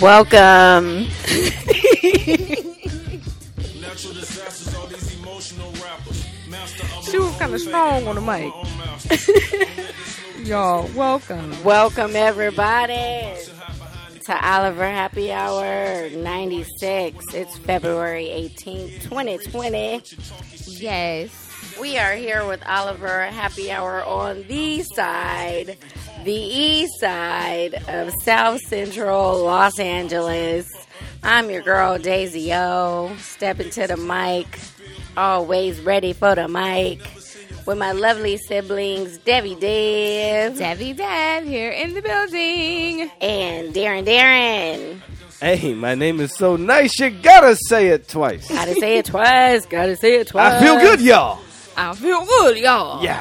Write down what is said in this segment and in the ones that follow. Welcome. She was kind of strong on the mic. Y'all, welcome. Welcome, everybody, to Oliver Happy Hour 96. It's February 18th, 2020. Yes. We are here with Oliver Happy Hour on the side, the east side of South Central Los Angeles. I'm your girl, Daisy O, stepping to the mic, always ready for the mic, with my lovely siblings, Debbie Deb, here in the building. And Darren. Hey, my name is so nice, you gotta say it twice. I feel good, y'all. Yeah.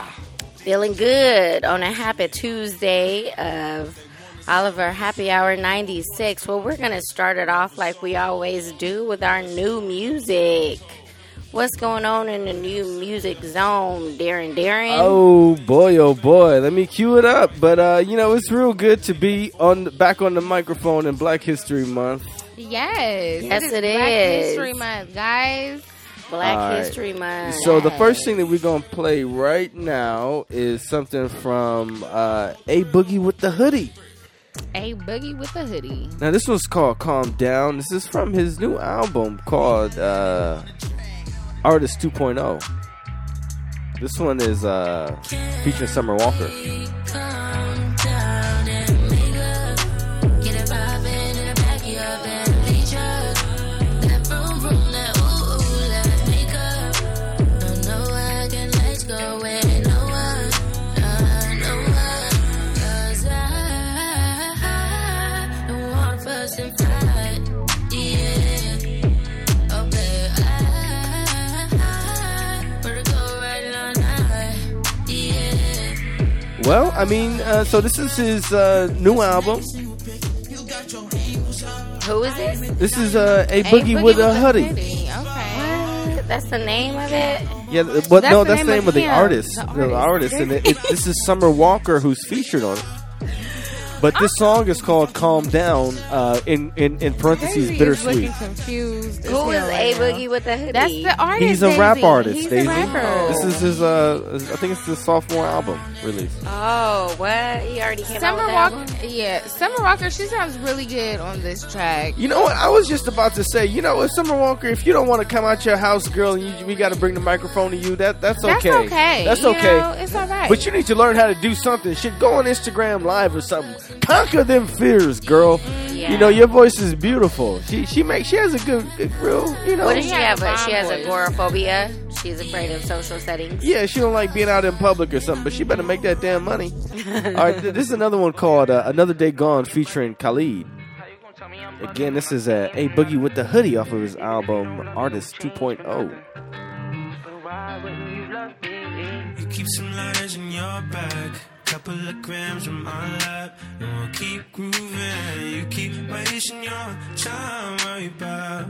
Feeling good on a happy Tuesday of Oliver Happy Hour 96. Well, we're going to start it off like we always do with our new music. What's going on in the new music zone, Darren? Oh boy. Let me cue it up. But, it's real good to be back on the microphone in Black History Month. Yes, it is. Black History Month, guys. History Month. So the first thing that we're going to play right now is something from A Boogie with the Hoodie. A Boogie with the Hoodie. Now, this one's called Calm Down. This is from his new album called... Artist 2.0. This one is featuring Summer Walker. Well, so this is his new album. Who is this? This is A Boogie with a Hoodie. Okay. What? That's the name of it? Yeah, but no, that's the name of the artist. The artist. And this is Summer Walker who's featured on it. But this song is called Calm Down, in parentheses, Daisy bittersweet. Is confused. Who is A Boogie with the Hoodie? That's the artist. He's a rap artist, Daisy. He's a rapper. This is his, I think it's his sophomore album release. Oh, what? He already came out with Summer Walker. Yeah, Summer Walker, she sounds really good on this track. You know what? I was just about to say, if Summer Walker, if you don't want to come out your house, girl, and we got to bring the microphone to you, that's okay. That's okay. It's all right. But you need to learn how to do something. Should go on Instagram Live or something. Conquer them fears, girl. Yeah. Your voice is beautiful. She has a good real, What does she have? She has agoraphobia. She's afraid of social settings. Yeah, she don't like being out in public or something, but she better make that damn money. All right, this is another one called Another Day Gone featuring Khalid. Again, this is A Boogie with the Hoodie off of his album Artist 2.0. You keep some lies in your bag. Couple of grams from my lap, and we'll keep grooving. You keep wasting your time. Worry about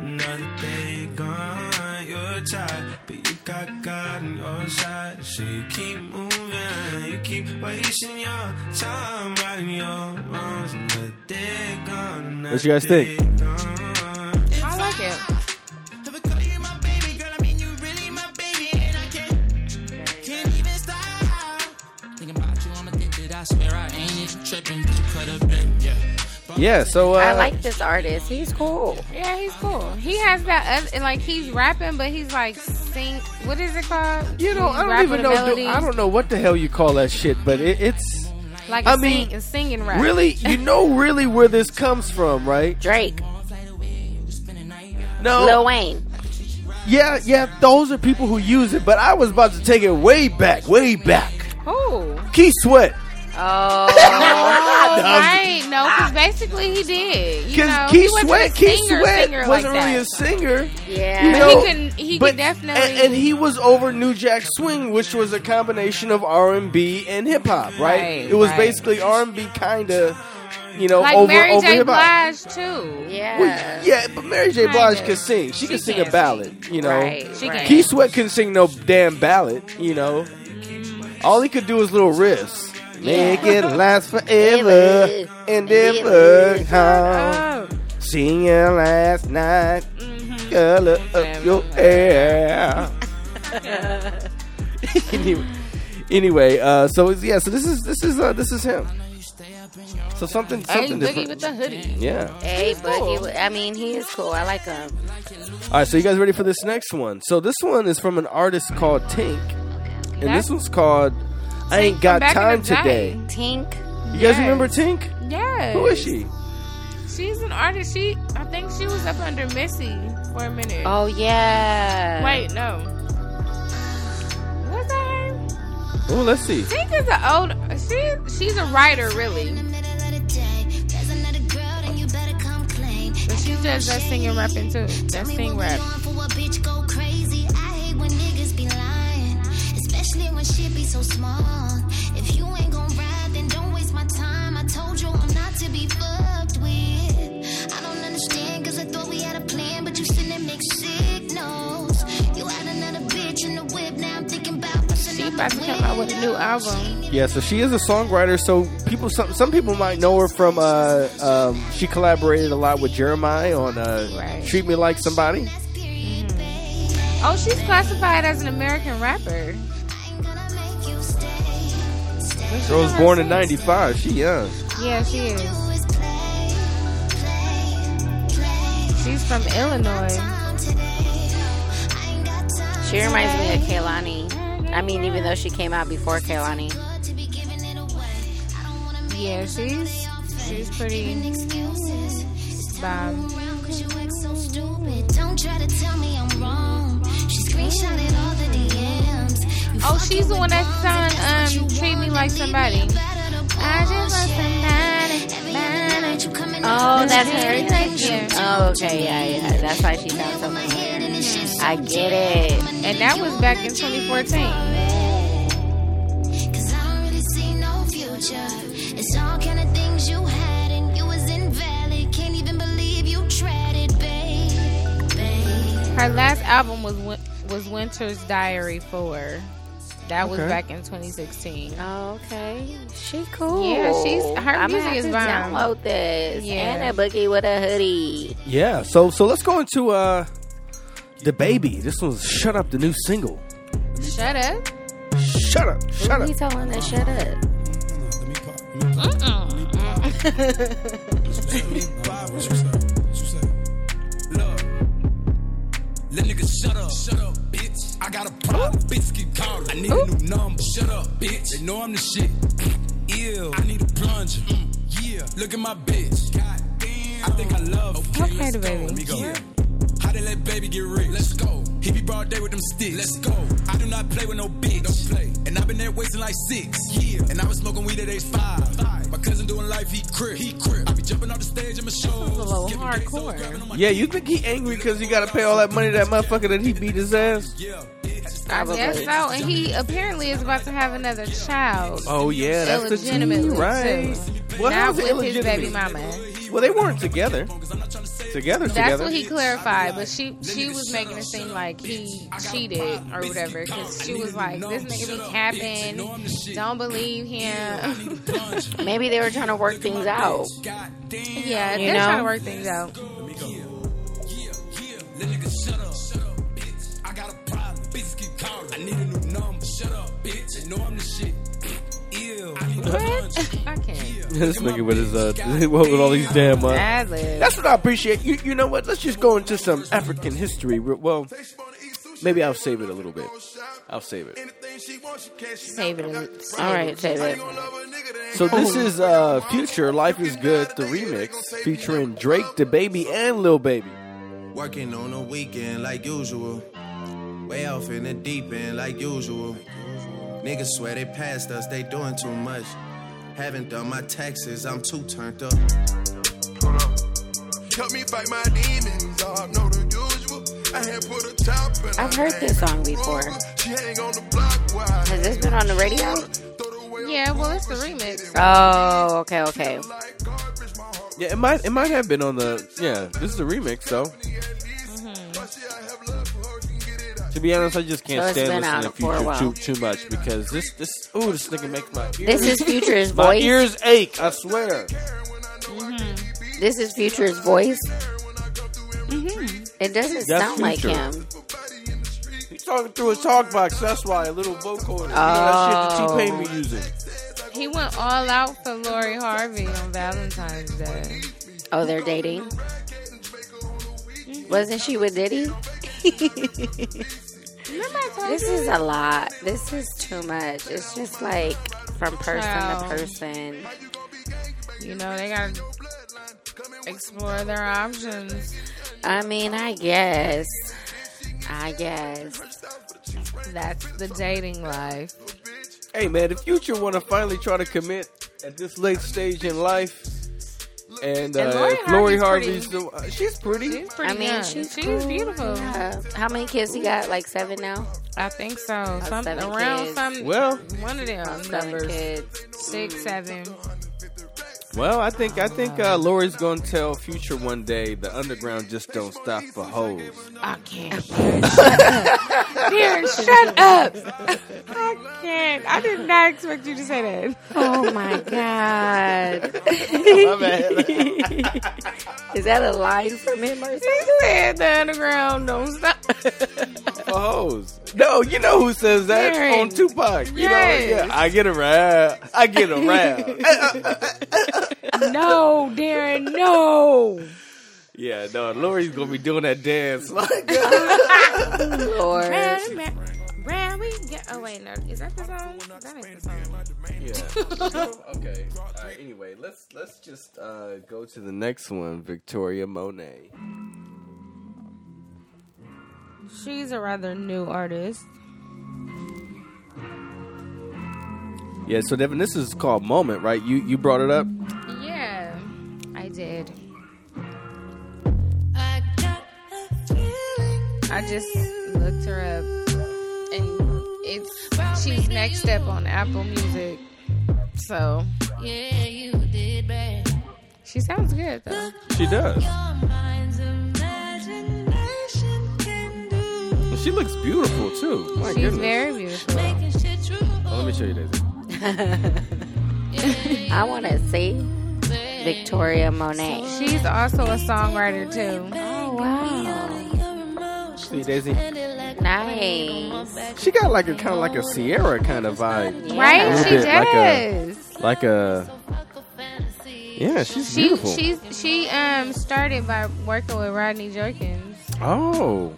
another day gone. You're tired, but you got God on your side. So you keep moving. You keep wasting your time, riding your wrongs. Another day gone. Another what you guys think? I like it. Yeah, so I like this artist. He's cool. Yeah, he's cool. He has that he's rapping, but he's like sing. What is it called? I don't even know. I don't know what the hell you call that shit, but it's like a singing rap. Really, really where this comes from, right? Drake. No, Lil Wayne. Yeah, those are people who use it, but I was about to take it way back. Who? Keith Sweat. Oh, right. No, because basically he did. Because Keith Sweat wasn't really a singer. Yeah. He could definitely. And he was over New Jack Swing, which was a combination of R&B and hip-hop, right? It was basically R&B kind of, over Mary J. Blige, too. Yeah. Well, but Mary J. Blige could sing. She could sing a ballad, Right. Keith Sweat couldn't sing no damn ballad, All he could do was little riffs. Make it last forever and ever. Seen you last night. Color up your hair. Anyway, so this is him. So something different. A Boogie with the Hoodie. Yeah. A Boogie. Cool. I mean, he is cool. I like him. All right, so you guys ready for this next one? So this one is from an artist called Tink, and this one's called "I Ain't Got Time Today." Tink. You guys remember Tink? Yeah. Who is she? She's an artist. I think she was up under Missy for a minute. Oh yeah. Wait, no. What's that her? Oh, let's see. Tink is an old. She's a writer, really. She's just that singing rapping too. That sing rap. She about to come out with a new album. Yeah, so she is a songwriter. So people, some people might know her from. She collaborated a lot with Jeremiah on "Treat Me Like Somebody." Mm. Oh, she's classified as an American rapper. Girl was born in '95. She young. Yeah, she is. She's from Illinois. She reminds me of Kehlani. I mean, even though she came out before Kehlani. Yeah, she's pretty vibe. Don't try to tell me I'm wrong. She screenshotted all the DMs. Oh, she's the one that sung "Treat Me Like Somebody." I just want somebody. Oh, that's her. Oh, okay, yeah. That's why she found so many. I get it. And that was back in 2014. 'Cause I don't really see no future. It's all kind of things you had and you was invalid. Can't even believe you tried it, babe. Her last album was Winter's Diary 4. That was back in 2016. Oh, okay. She cool. Yeah, her music is violent. I'm gonna download this. Yeah. And a Boogie with a Hoodie. Yeah, so let's go into DaBaby. This was "Shut Up," the new single. Shut up. Shut up. Shut up. Who telling us shut up? Look, let niggas shut up, bitch. I got a problem, bitch. Keep calling. I need a new number. Shut up, bitch. They know I'm the shit. Ew. I need a plunger. Yeah. Look at my bitch. God damn. I think I love. Okay, DaBaby. How they let baby get rich? Let's go. He be broad day with them sticks. Let's go. I do not play with no bitch. Don't play. And I been there wasting like 6 years. And I was smoking weed at age 5. My cousin doing life, he crip. I be jumping off the stage in my shows. This is a little hardcore. Yeah, you think he angry because he got to pay all that money to that motherfucker that he beat his ass? Yeah. I guess so. And he apparently is about to have another child. Oh yeah, that's legitimately right. Well, now with his baby mama. Well, they weren't together. That's what he clarified. But she was making it seem like he cheated or whatever, because she was like, "This nigga be capping. Don't believe him." Maybe they were trying to work things out. Yeah, they're trying to work things out. I got a problem, bitch. Keep calling. I need a new number. Shut up, bitch. You know I'm the shit. Ew. What? I can't. This nigga with his with all these damn that's what I appreciate. You know what? Let's just go into some African history. Well, maybe I'll save it a little bit. All right, save it. So this is Future, "Life Is Good," the remix featuring Drake, DaBaby, and Lil Baby. Working on a weekend like usual. Way off in the deep end like usual. Niggas swear they passed us, they doing too much. Haven't done my taxes, I'm too turned up. Hold up. Help me fight my demons, I know the usual. I had put a top in I've heard this song before. She hang on the block. Has this been on the radio? Yeah, well, it's the remix. Oh, okay. Yeah, it might have been on the... Yeah, this is a remix, though. To be honest, I just can't stand listening to Future too much because this nigga makes my ears. This is Future's voice. My ears ache, I swear. Mm-hmm. This is Future's voice. Mm-hmm. It doesn't sound like him. He's talking through his talk box. That's why a little vocal. You know that shit the T-Pain be using. He went all out for Lori Harvey on Valentine's Day. Oh, they're dating? Mm-hmm. Wasn't she with Diddy? This is a lot. This is too much. It's just like from person to person. You know, they gotta explore their options. I mean, I guess. That's the dating life. Hey, man, if Future want to finally try to commit at this late stage in life, and Lori Harvey's she's pretty. I mean, young. She's beautiful. Yeah. How many kids he got? Like 7 now? I think so. One of them numbers. Kids. 6, 7. Well, I think Lori's gonna tell Future one day the underground just don't stop for hoes. I can't. Darren, shut up. I can't. I did not expect you to say that. Oh my God. Is that a line from him or something? He said the underground don't stop for hoes. No, you know who says that? Darren. On Tupac. You know, yeah, I get around. No, Darren, no. Yeah, no, Lori's gonna be doing that dance. Lord. Brad, we get. Oh wait, no, is that the song? That ain't the song. Yeah. Okay. All right. Anyway, let's just go to the next one. Victoria Monet. She's a rather new artist. Yeah, so Devin, this is called Moment, right? You brought it up? Yeah, I did. I just looked her up, and she's next step on Apple Music. So yeah, you did bad. She sounds good though. She does. And she looks beautiful too. My goodness. She's very beautiful. Let me show you this. I want to see Victoria Monet. She's also a songwriter too. Oh wow! See Daisy, nice. She got like a kind of like a Sierra kind of vibe, yeah. Right? She does. Yeah, she's beautiful. She started by working with Rodney Jerkins. Oh,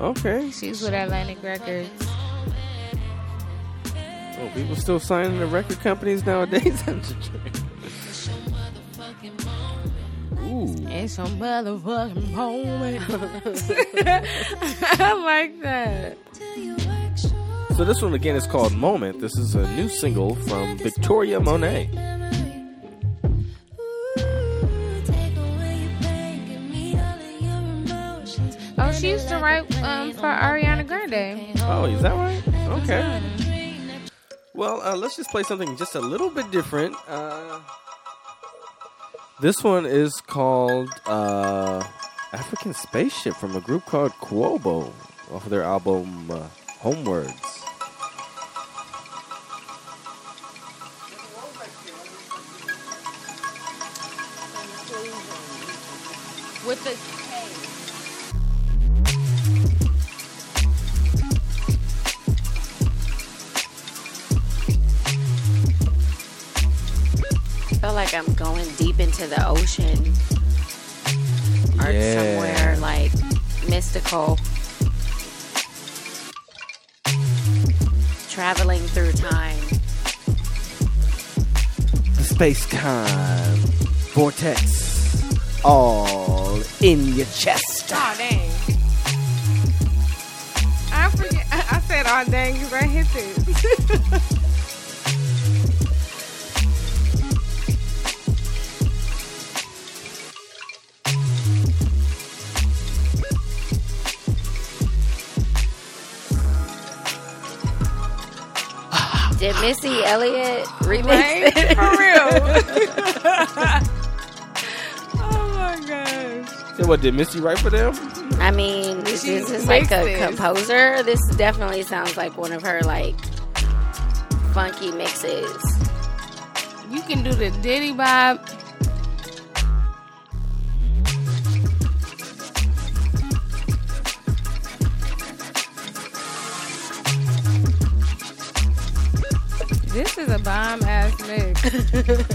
okay. She's with Atlantic Records. Oh, people still signing the record companies nowadays. Ooh. It's a motherfucking moment. I like that. So this one again is called Moment. This is a new single from Victoria Monet. Oh, she used to write for Ariana Grande. Oh, is that right? Okay. Well, let's just play something just a little bit different. This one is called African Spaceship from a group called Quobo off of their album Homewards. With the... I feel like I'm going deep into the ocean or somewhere like mystical, traveling through time, the space-time vortex, all in your chest. Oh dang! I forget. I said, "Oh dang," because I hit it. Did Missy Elliott remix it? For real. Oh my gosh. So What did Missy write for them? I mean, this is like a composer. This definitely sounds like one of her like funky mixes. You can do the Diddy vibe. This is a bomb ass mix.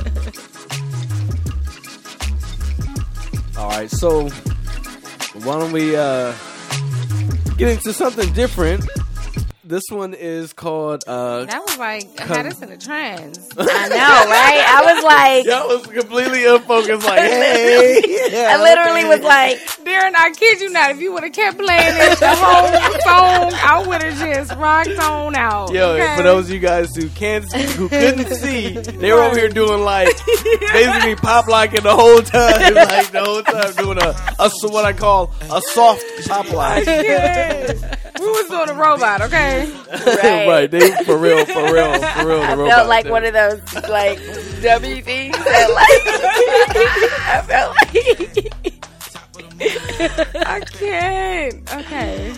All right, so why don't we get into something different? This one is called... that was like, I had us in the trends. I know, right? I was like... Y'all was completely unfocused, like, hey. Yeah, I literally was like... Darren, I kid you not, if you would have kept playing it the whole song, I would have just rocked on out. Yo, okay? For those of you guys who can't see, who couldn't see, they were over here doing like, basically pop-locking the whole time. Like, the whole time doing a what I call a soft pop-lock. Yes. We was doing a robot, okay? Right. Right. They for real. I felt like one of those like W things that like I can't. Okay.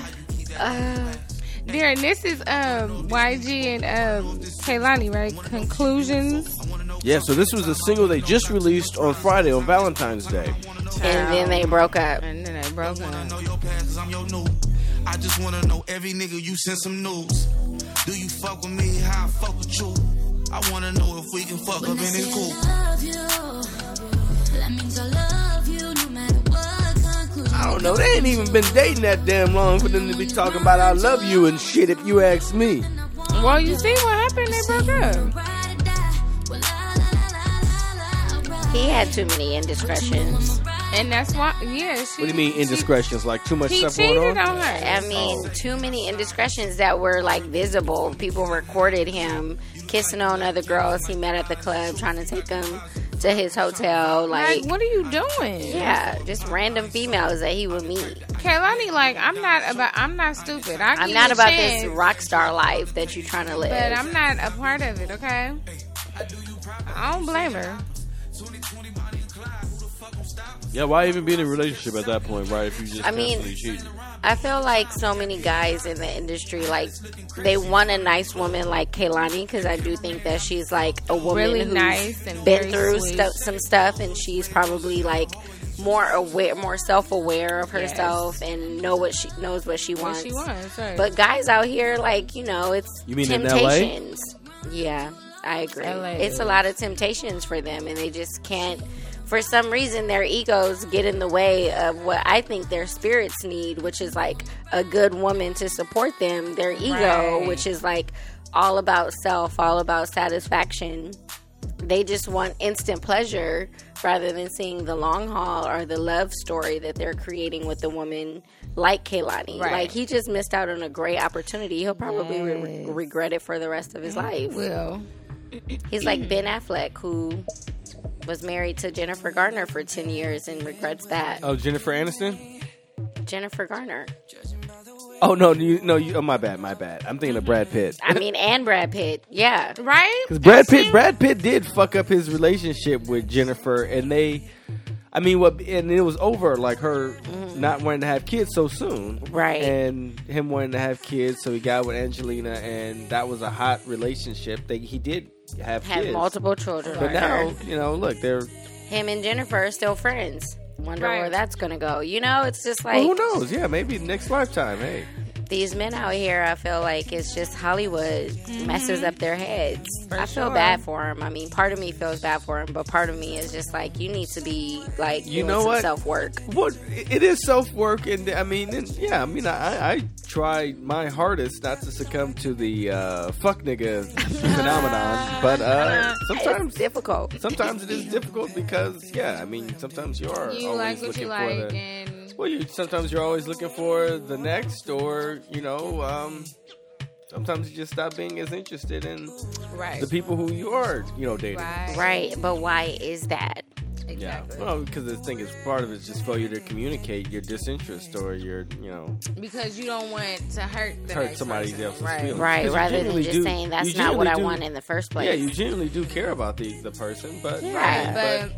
Darren, this is YG and Kehlani, right? Conclusions. Yeah, so this was a single they just released on Friday on Valentine's Day. And then they broke up. I just wanna know every nigga you send some news. Do you fuck with me? How I fuck with you? I wanna know if we can fuck up and it's cool. That means I love you no matter what. I don't know. They ain't even been dating that damn long for them to be talking about I love you and shit. If you ask me. Well, you see what happened? They broke up. He had too many indiscretions. And that's why, yeah. What do you mean indiscretions? Like too much stuff going on? He cheated on her. I mean, too many indiscretions that were like visible. People recorded him kissing on other girls he met at the club, trying to take them to his hotel. Like what are you doing? Yeah, just random females that he would meet. Kehlani, like, I'm not stupid. I'm not about this rock star life that you're trying to live. But I'm not a part of it, okay? I don't blame her. Yeah, why even be in a relationship at that point, right? If you just constantly cheating. I feel like so many guys in the industry, like, they want a nice woman like Kehlani, because I do think that she's, like, a woman really who's nice and been through some stuff, and she's probably, like, more aware, more self-aware of herself, and knows what she wants. What she wants, right. But guys out here, like, you know, it's you mean temptations. In LA? Yeah, I agree. LA. It's a lot of temptations for them, and they just can't. For some reason, their egos get in the way of what I think their spirits need, which is, like, a good woman to support them. Their ego, right. Which is, like, all about self, all about satisfaction. They just want instant pleasure rather than seeing the long haul or the love story that they're creating with a woman like Kehlani. Right. Like, he just missed out on a great opportunity. He'll probably regret it for the rest of his life. He will. He's like Ben Affleck, who... was married to Jennifer Garner for 10 years and regrets that. Oh, Jennifer Aniston? Jennifer Garner. Oh, no, my bad. I'm thinking of Brad Pitt. I mean, and Brad Pitt, yeah. Right? Because Brad Pitt did fuck up his relationship with Jennifer, and they... I mean, and it was over, like, her not wanting to have kids so soon. Right. And him wanting to have kids, so he got with Angelina, and that was a hot relationship. He did have kids. Multiple children. But now, you know, look, him and Jennifer are still friends. Wonder where that's going to go. You know, it's just like... Well, who knows? Yeah, maybe next lifetime, hey. These men out here, I feel like it's just Hollywood messes up their heads. I feel bad for them. I mean, part of me feels bad for them, but part of me is just like, you need to be like, you know what? Self-work. Well, it is self-work. And I mean, I try my hardest not to succumb to the fuck nigga phenomenon. But sometimes it's difficult. Sometimes it is difficult because, sometimes you are always like what looking you like for that. Well, sometimes you're always looking for the next, or, you know, sometimes you just stop being as interested in the people who you are, you know, dating. Right. But why is that? Exactly. Yeah. Well, because the thing is, part of it is just failure to communicate your disinterest or your, you know. Because you don't want to hurt somebody else's feelings. Right. Rather than just saying that's not what I want in the first place. Yeah, you genuinely do care about the person, but. Yeah, but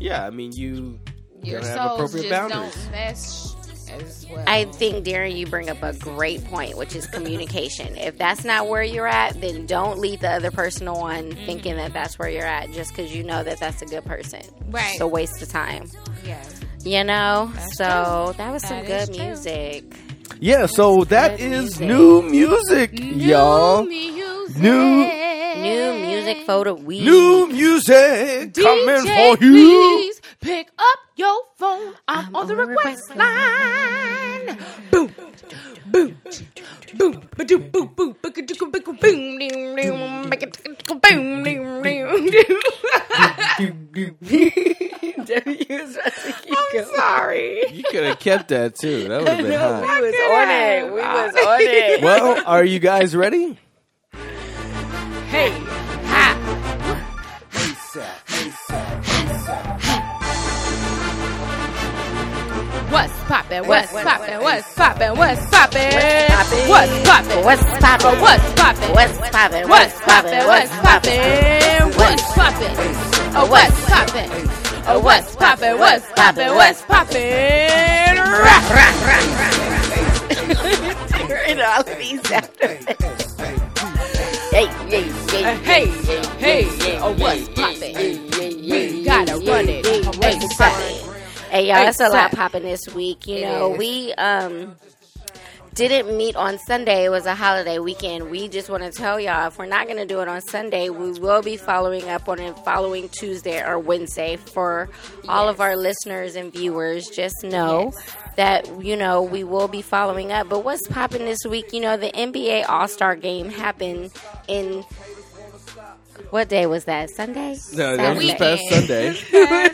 yeah, I mean, you. your souls just don't mesh as well. I think, Darren, you bring up a great point, which is communication. If that's not where you're at, then don't lead the other person on thinking that that's where you're at just because you know that that's a good person. Right. It's a waste of time. Yeah. You know? That's so true. That was some that good music. Yeah, so that is music. New music for the week. New music coming for you. Please pick up your phone. I'm on the request line. Boom, boom, boom, boom, boom, boom, I'm sorry. You could have kept that too. That would have been hot. We was on it. Well, are you guys ready? Hey, ha! Hey, what's poppin'? Hey y'all, that's a lot popping this week. You know, we didn't meet on Sunday. It was a holiday weekend. We just want to tell y'all, if we're not going to do it on Sunday, we will be following up on it following Tuesday or Wednesday. For all of our listeners and viewers, just know that, you know, we will be following up. But what's popping this week? You know, the NBA All-Star Game happened in... What day was that? Sunday? No, that was past Sunday. Well,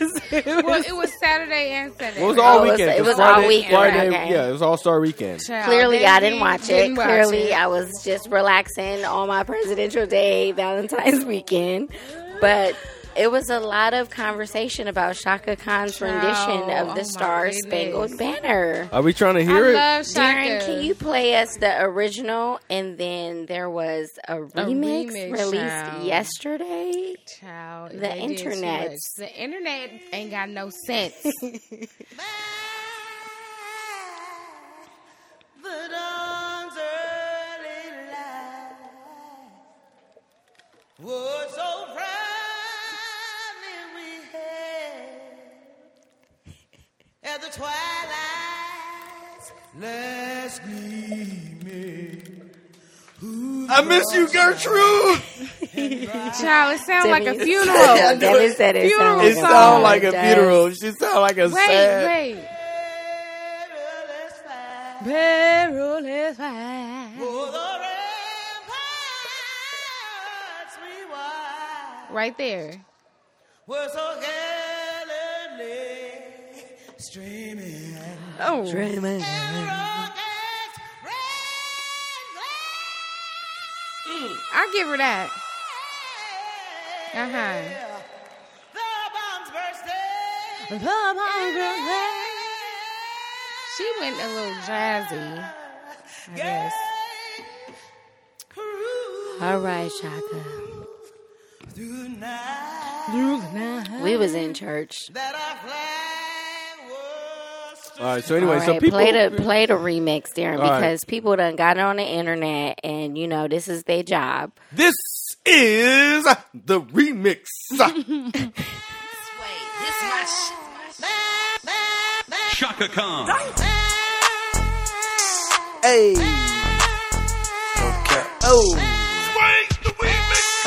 it was Saturday and Sunday. Well, it was all weekend. It was Friday, all weekend. Okay. Yeah, it was All-Star Weekend. Child, clearly, I didn't watch it. Clearly, I was just relaxing on my Presidential Day, Valentine's weekend. But it was a lot of conversation about Chaka Khan's rendition of the Star Spangled Banner. Are we trying to hear it? I love Chaka. Darren, can you play us the original? And then there was a remix released yesterday. Child, the internet. The internet ain't got no sense. Was so proud. At the twilight's last gleaming. I miss you, Gertrude. Child, it sounds like a funeral. It sounds like a funeral. She sounds like a sad. Wait. Perilous fight. For the ramparts we watched. Right there. We're so gallantly. Streaming. I'll give her that. The bombs burst. She went a little jazzy, I guess. All right, Chaka. Through the night. We was in church. All right, so anyway, so people... Play the remix, Darren, because people done got it on the internet, and, you know, this is their job. This is the remix. Chaka Khan. Hey. Okay. Oh. Sway the remix.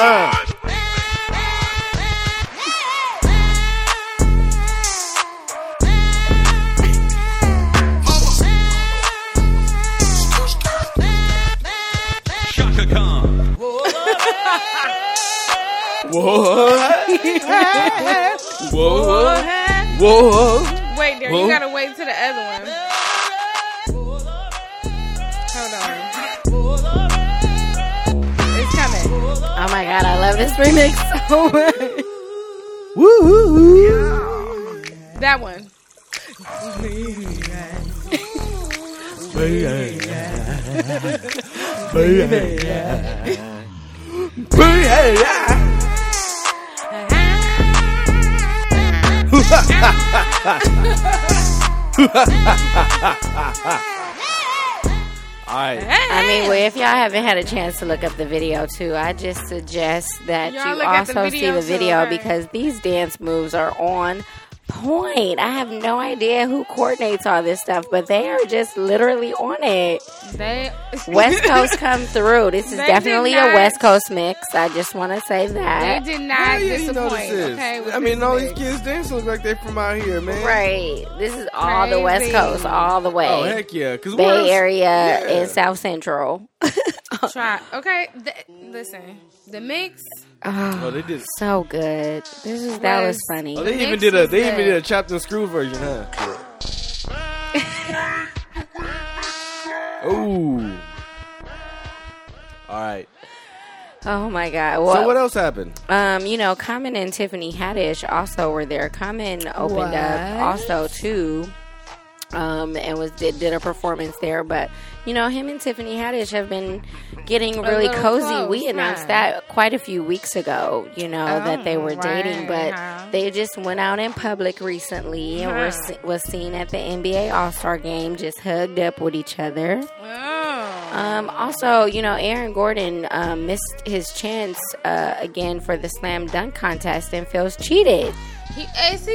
Whoa. Wait, there. You gotta wait to the other one. Hold on. It's coming. Oh my god, I love this remix so much. Woo! That one. Baby. Ha ha ha. All right. I mean, well, if y'all haven't had a chance to look up the video too, I just suggest that you also see the video because these dance moves are on point. I have no idea who coordinates all this stuff, but they are just literally on it. They West Coast come through. This is definitely a West Coast mix. I just want to say that they did not disappoint. Okay, I mean, all these kids dance look like they're from out here, man. Right? This is all the West Coast, all the way. Oh heck yeah! Because Bay Area and South Central. Try okay. Listen, the mix. Oh, they did so good. This is that was funny. Oh, they even did a chopped and screw version, huh? Ooh. All right. Oh my God! Well, so what else happened? You know, Common and Tiffany Haddish also were there. Common opened up also too, and was did a performance there, but. You know, him and Tiffany Haddish have been getting really cozy. Close, we announced that quite a few weeks ago, you know, that they were dating. But they just went out in public recently and was seen at the NBA All-Star Game, just hugged up with each other. Also, you know, Aaron Gordon missed his chance again for the slam dunk contest and feels cheated. He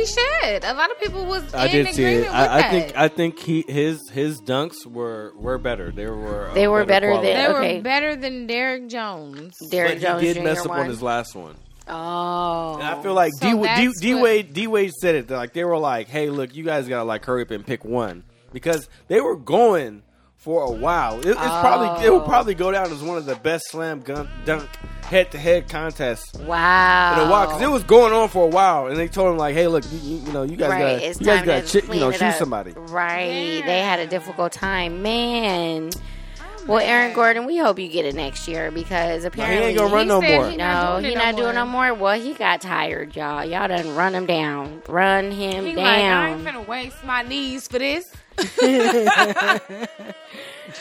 should. A lot of people was in agreement with that. I think his dunks were better. They were better than they were better than Derrick Jones. Derrick Jones Jr. did mess up on his last one. Oh, and I feel like D Wade said it. Like they were like, "Hey, look, you guys gotta like hurry up and pick one because they were going." For a while, it will probably go down as one of the best slam dunk head-to-head contests. Wow! In a while, because it was going on for a while, and they told him like, "Hey, look, you know, you guys got to shoot somebody." Right? Yeah. They had a difficult time, man. Well, Aaron Gordon, we hope you get it next year because apparently he ain't gonna run no more. No, he's not doing no more. Well, he got tired, y'all. Y'all done run him down. Run him down. Like, I ain't finna waste my knees for this.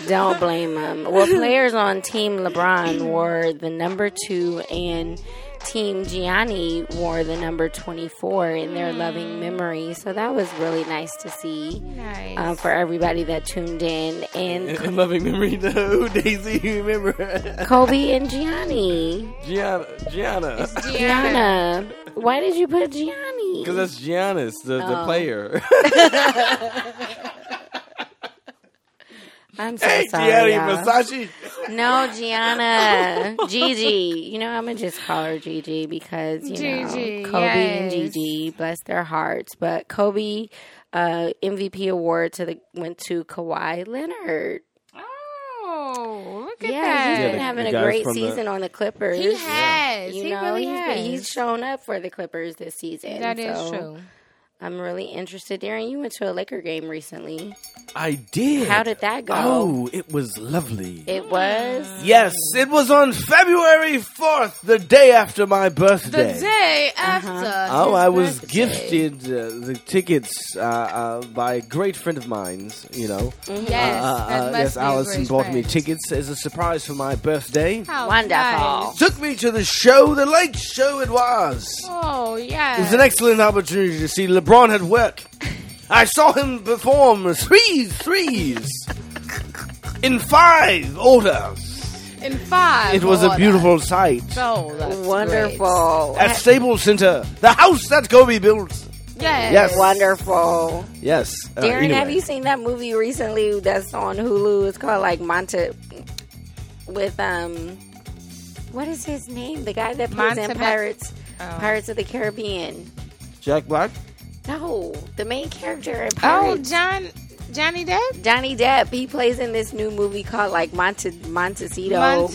Don't blame him. Well, players on Team LeBron wore the number 2 and Team Gianni wore the number 24 in their loving memory, so that was really nice to see. Nice. For everybody that tuned in and loving memory, though, Daisy, you remember Kobe and Gianni? Gianna. Why did you put Gianni? Because that's Giannis, the player. I'm so sorry, Gianni, no, Gianna. Gigi. You know, I'm going to just call her Gigi because, you know, Kobe and Gigi, bless their hearts. But Kobe MVP award went to Kawhi Leonard. Oh, look at that. He's been having a great season on the Clippers. He has. You know, really he's shown up for the Clippers this season. That is true. I'm really interested. Darren, you went to a Laker game recently. I did. How did that go? Oh, it was lovely. It was? Yes, it was on February 4th, the day after my birthday. The day after. Oh, I was gifted the tickets by a great friend of mine's, you know. Mm-hmm. Yes, Allison bought me tickets as a surprise for my birthday. How wonderful. Nice. Took me to the show, the Lake Show it was. Oh, yeah. It was an excellent opportunity to see LeBron. LeBron had work. I saw him perform 3 threes in 5 orders. In 5 It was a beautiful sight. Oh, that's wonderful. Great. At Staples Center, the house that Kobe built. Yes. Yes. Wonderful. Yes. Darren, anyway. Have you seen that movie recently that's on Hulu? It's called like Monte with what is his name? The guy that plays in Pirates of the Caribbean. Jack Black? No, the main character in Pirates. Oh, Johnny Depp? Johnny Depp. He plays in this new movie called like Monteguito or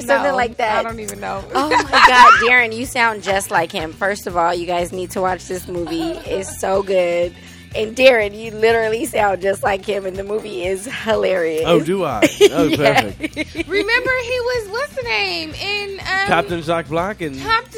something like that. I don't even know. Oh my God, Darren, you sound just like him. First of all, you guys need to watch this movie. It's so good. And Darren, you literally sound just like him, and the movie is hilarious. Oh, do I? Oh, perfect. Remember, he was, what's the name? In Captain Jack Black. In Pirates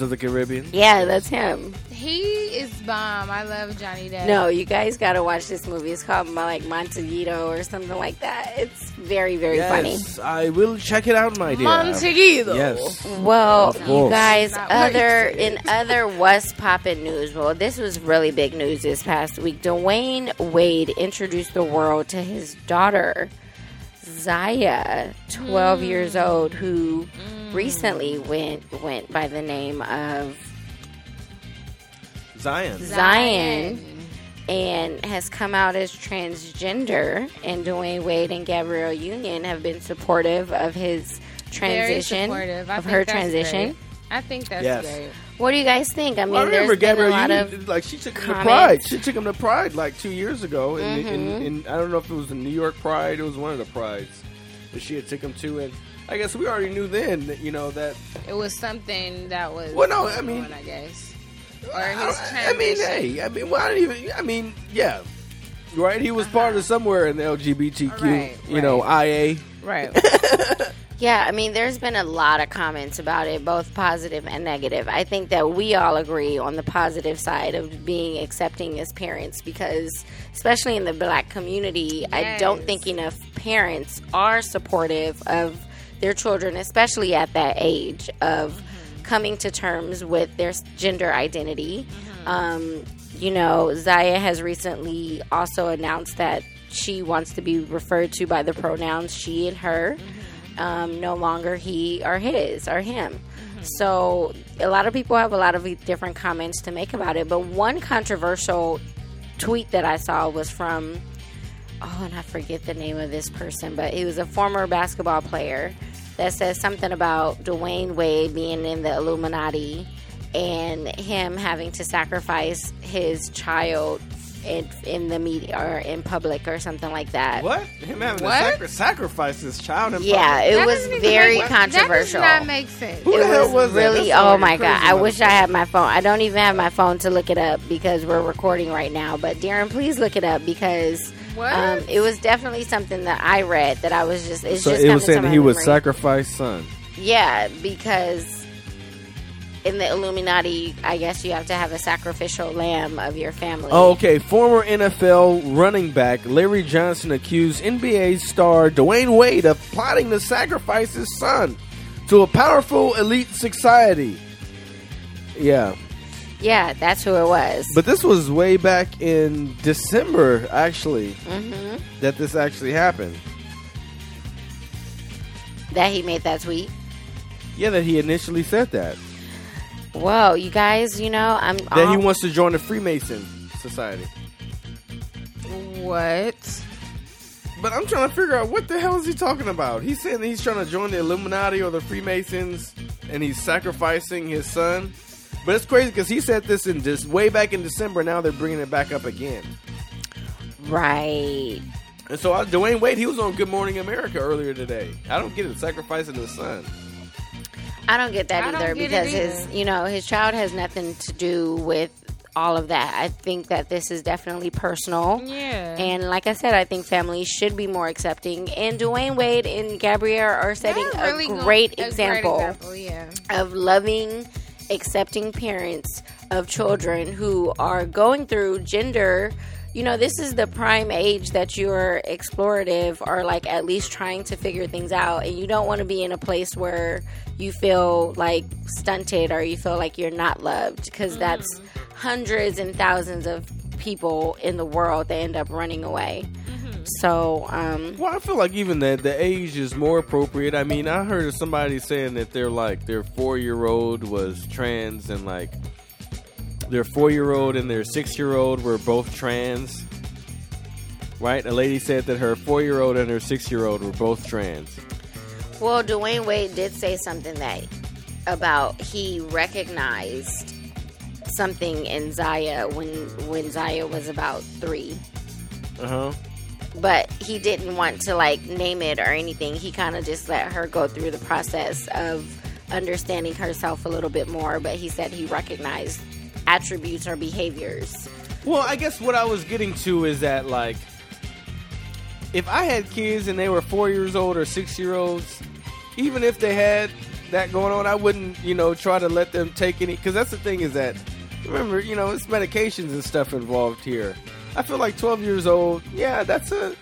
of the Caribbean. Yeah, that's him. He is bomb. I love Johnny Depp. No, you guys gotta watch this movie. It's called like Monteguito or something like that. It's very, very funny. I will check it out, my dear. Monteguito. Yes. Well, you guys, in other what's poppin' news. Well, this was really big news this past week. Dwayne Wade introduced the world to his daughter, Zaya, 12 years old, who recently went by the name of Zion, and has come out as transgender, and Dwayne Wade and Gabrielle Union have been supportive of his transition, of her transition. Great. I think that's great. What do you guys think? I mean, I remember Gabrielle Union, like, she took him to Pride. She took him to Pride like 2 years ago, and I don't know if it was the New York Pride. It was one of the Prides that she had took him to, and I guess we already knew then that, you know, that it was something that was I guess. Or his right? He was part of somewhere in the LGBTQ, IA. Right. Yeah, I mean, there's been a lot of comments about it, both positive and negative. I think that we all agree on the positive side of being accepting as parents because, especially in the Black community, I don't think enough parents are supportive of their children, especially at that age of coming to terms with their gender identity. You know, Zaya has recently also announced that she wants to be referred to by the pronouns she and her, no longer he or his or him. So a lot of people have a lot of different comments to make about it. But one controversial tweet that I saw was from, and I forget the name of this person, but he was a former basketball player, that says something about Dwayne Wade being in the Illuminati and him having to sacrifice his child in the media or in public or something like that. What? Him having to sacrifice his child in public? Yeah, it was very controversial. That does not make sense. Who the hell was that? Really, oh my God. I wish I had my phone. I don't even have my phone to look it up because we're recording right now. But Darren, please look it up because... it was definitely something that I read that I was just... It's so just it was saying that he would sacrifice son. Yeah, because in the Illuminati, I guess you have to have a sacrificial lamb of your family. Oh, okay. Former NFL running back Larry Johnson accused NBA star Dwayne Wade of plotting to sacrifice his son to a powerful elite society. Yeah. Yeah, that's who it was. But this was way back in December, actually, that this actually happened. That he made that tweet? Yeah, that he initially said that. Whoa, you guys, you know, I'm... That he wants to join the Freemason Society. What? But I'm trying to figure out what the hell is he talking about? He's saying that he's trying to join the Illuminati or the Freemasons, and he's sacrificing his son. But it's crazy because he said this in way back in December. Now they're bringing it back up again. Right. And so Dwayne Wade, he was on Good Morning America earlier today. I don't get it. Sacrificing his son. I don't get that either because his child has nothing to do with all of that. I think that this is definitely personal. Yeah. And like I said, I think families should be more accepting. And Dwayne Wade and Gabrielle are setting a great example of loving... accepting parents of children who are going through gender. You know, this is the prime age that you're explorative or like at least trying to figure things out, and you don't want to be in a place where you feel like stunted or you feel like you're not loved, because that's hundreds and thousands of people in the world that end up running away. So, well, I feel like even the age is more appropriate. I mean, I heard somebody saying that their 4-year-old was trans, and like their 4-year-old and their 6-year-old were both trans. Right? A lady said that her 4-year-old and her 6-year-old were both trans. Well, Dwayne Wade did say something about he recognized something in Zaya when Zaya was about 3. But he didn't want to, like, name it or anything. He kind of just let her go through the process of understanding herself a little bit more. But he said he recognized attributes or behaviors. Well, I guess what I was getting to is that, like, if I had kids and they were 4 years old or 6-year-olds, even if they had that going on, I wouldn't, try to let them take any... Because that's the thing is that remember, you know, it's medications and stuff involved here. I feel like 12 years old, yeah, that's a,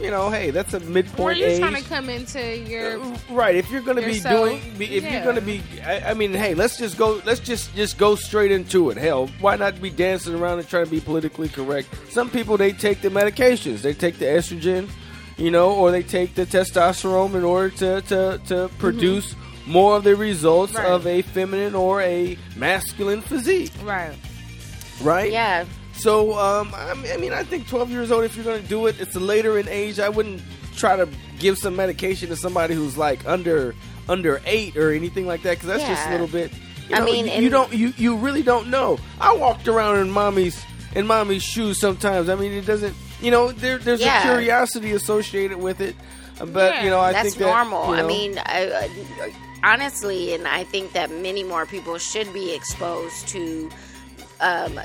you know, hey, that's a midpoint age. Where you trying to come into your... Right, if you're going to be doing, if you're going to be, I mean, hey, let's just go straight into it. Hell, why not be dancing around and trying to be politically correct? Some people, they take the medications. They take the estrogen, you know, or they take the testosterone in order to produce more of the results of a feminine or a masculine physique. Right. Right? Yeah. So, I mean, I think 12 years old, if you're going to do it, it's later in age. I wouldn't try to give some medication to somebody who's, like, under 8 or anything like that, because that's just a little bit... You know, I mean... You really don't know. I walked around in mommy's shoes sometimes. I mean, it doesn't... You know, there's a curiosity associated with it, but, you know, I think that... That's normal. You know, I mean, honestly, and I think that many more people should be exposed to...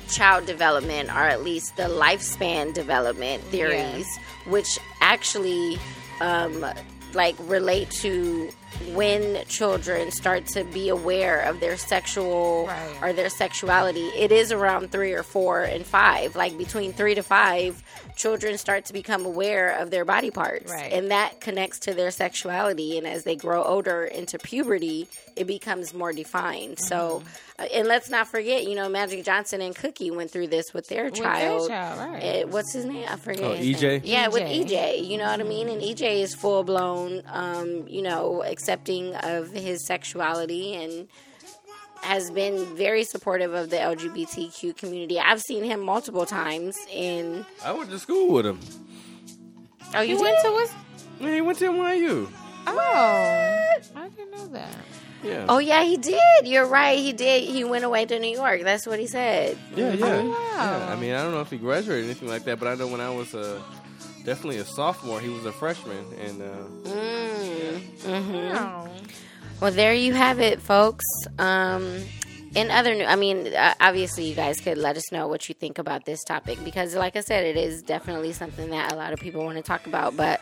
child development, or at least the lifespan development theories, which actually like relate to when children start to be aware of their sexual or their sexuality. It is around 3 or 4 and 5, like between 3 to 5, children start to become aware of their body parts, and that connects to their sexuality. And as they grow older into puberty, it becomes more defined. So, and let's not forget, you know, Magic Johnson and Cookie went through this with their child. What's his name? I forget. Oh, EJ. Name. Yeah, EJ. With EJ. You know what I mean? And EJ is full blown, you know, accepting of his sexuality and has been very supportive of the LGBTQ community. I've seen him multiple times. And I went to school with him. Oh, you went to us? Yeah, he went to NYU. Oh, I didn't know that. Yeah. Oh, yeah, he did. You're right. He did. He went away to New York. That's what he said. Yeah, yeah. Oh, wow. Yeah. I mean, I don't know if he graduated or anything like that, but I know when I was definitely a sophomore, he was a freshman. And wow. Well, there you have it, folks. In other news, I mean, obviously, you guys could let us know what you think about this topic, because, like I said, it is definitely something that a lot of people want to talk about. But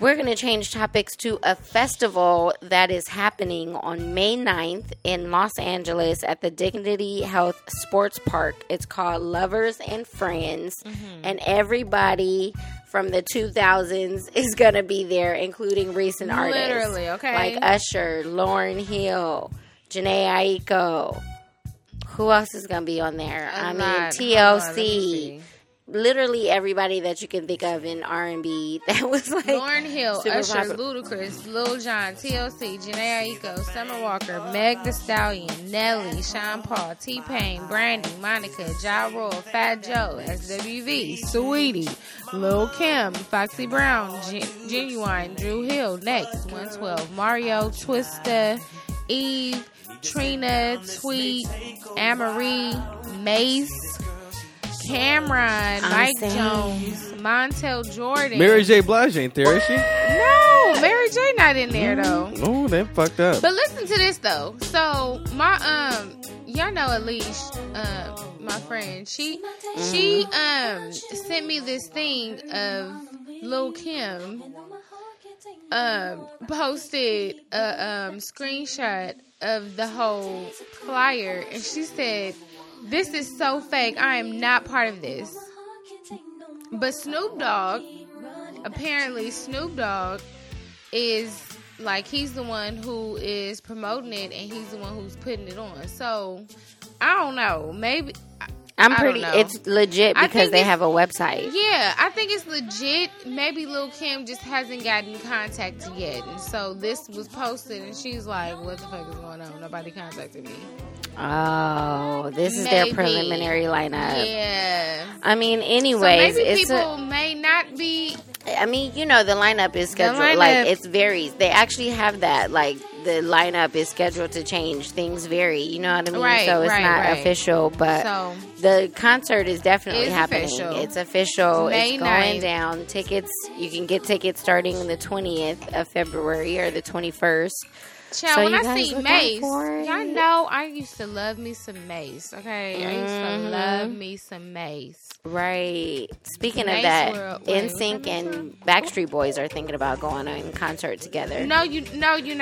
we're going to change topics to a festival that is happening on May 9th in Los Angeles at the Dignity Health Sports Park. It's called Lovers and Friends, and everybody from the 2000s is going to be there, including recent artists. Literally, okay. Like Usher, Lauryn Hill, Jhene Aiko. Who else is going to be on there? TLC. Literally everybody that you can think of in R&B that was like... Lauryn Hill, Usher, Ludacris, Lil Jon, TLC, Jhene Aiko, Summer Walker, Meg Thee Stallion, Nelly, Sean Paul, T-Pain, Brandy, Monica, Ja Rule, Fat Joe, SWV, Saweetie, Lil Kim, Foxy Brown, Genuine, Dru Hill, Next, 112, Mario, Twista, Eve, Trina, Tweet, Anne-Marie, Mace, Cameron, Mike Jones, Montel Jordan. Mary J. Blige ain't there, is she? No, Mary J. not in there, though. Oh, they fucked up. But listen to this, though. So, my, y'all know Elise, my friend, she sent me this thing of Lil Kim, posted a, screenshot of the whole flyer, and she said, "This is so fake. I am not part of this." But Snoop Dogg, apparently Snoop Dogg is, like, he's the one who is promoting it, and he's the one who's putting it on. So, I don't know. Maybe... it's legit because they have a website. Yeah, I think it's legit. Maybe Lil Kim just hasn't gotten contacted yet. And so this was posted, and she's like, "What the fuck is going on? Nobody contacted me." Oh, this is their preliminary lineup. Yeah. I mean, anyways. So maybe people may not be... I mean, you know, the lineup is scheduled. Like, it varies. They actually have that. Like, the lineup is scheduled to change. Things vary. You know what I mean? So it's not official, but... So. The concert is definitely happening. Official. It's official. It's going down. Tickets, you can get tickets starting the 20th of February or the 21st. Child, so when I see Mace, y'all know I used to love me some Mace, okay? Mm-hmm. I used to love me some Mace. Right. Speaking Mace of that, NSYNC and Backstreet Boys are thinking about going on concert together. No, you're not. You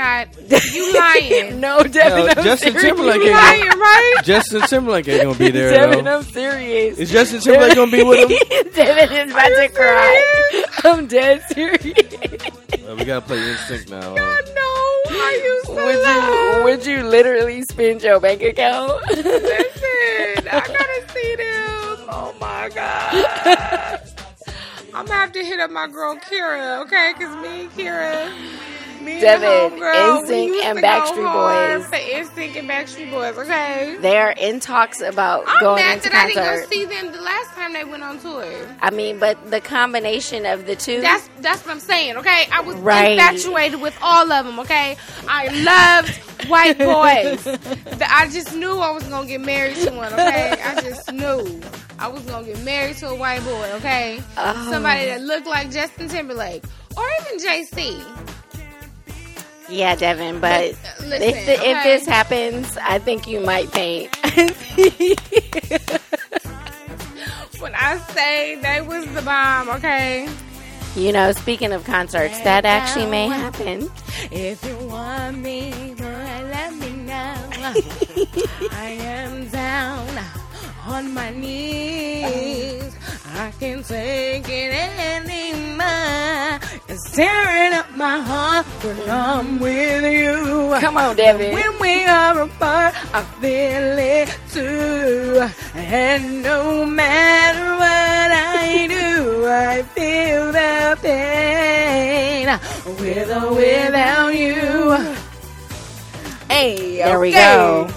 lying. No, definitely. Justin Timberlake ain't lying, right? Justin Timberlake ain't going to be there, Devin, though. I'm serious. Is Justin Timberlake going to be with him? Devin is about to cry. I'm dead serious. We got to play NSYNC now. God, no. Would you literally spend your bank account? Listen, I gotta see them. Oh my God. I'm gonna have to hit up my girl Kira, okay? Because me and Kira, Devin, NSYNC and Backstreet Boys. NSYNC and Backstreet Boys, okay? They are in talks about going into concert. I'm mad that I didn't go see them the last time they went on tour. I mean, but the combination of the two. That's what I'm saying, okay? I was infatuated with all of them, okay? I loved white boys. I just knew I was going to get married to one, okay? I just knew I was going to get married to a white boy, okay? Oh. Somebody that looked like Justin Timberlake. Or even JC. Yeah, Devin, but listen, if this happens, I think you might faint. When I say they was the bomb, okay? You know, speaking of concerts, that actually may happen. If you want me, boy, let me know. I am down on my knees. I can take it anymore. It's tearing up my heart when I'm with you. Come on, Devin. When we are apart, I feel it too. And no matter what I do, I feel the pain. With or without you. Hey, there we go.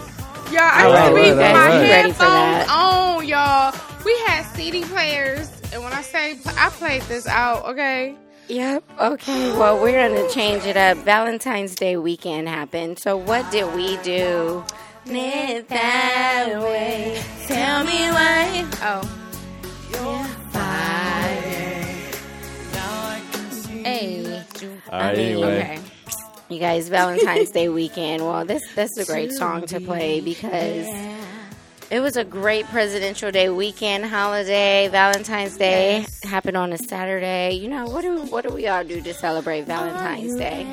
Y'all, I used to be my headphones on, y'all. We had CD players, and when I say I played this out, okay? Yep, okay. Well, we're going to change it up. Valentine's Day weekend happened, so what did we do? Knit that way. Tell me why. Oh. Yeah. Fire. Hey. All right, anyway. Okay. You guys, Valentine's Day weekend. Well, that's a great song to play because... It was a great Presidential Day weekend, holiday, Valentine's Day. Yes. Happened on a Saturday. You know, what do we all do to celebrate Valentine's Day?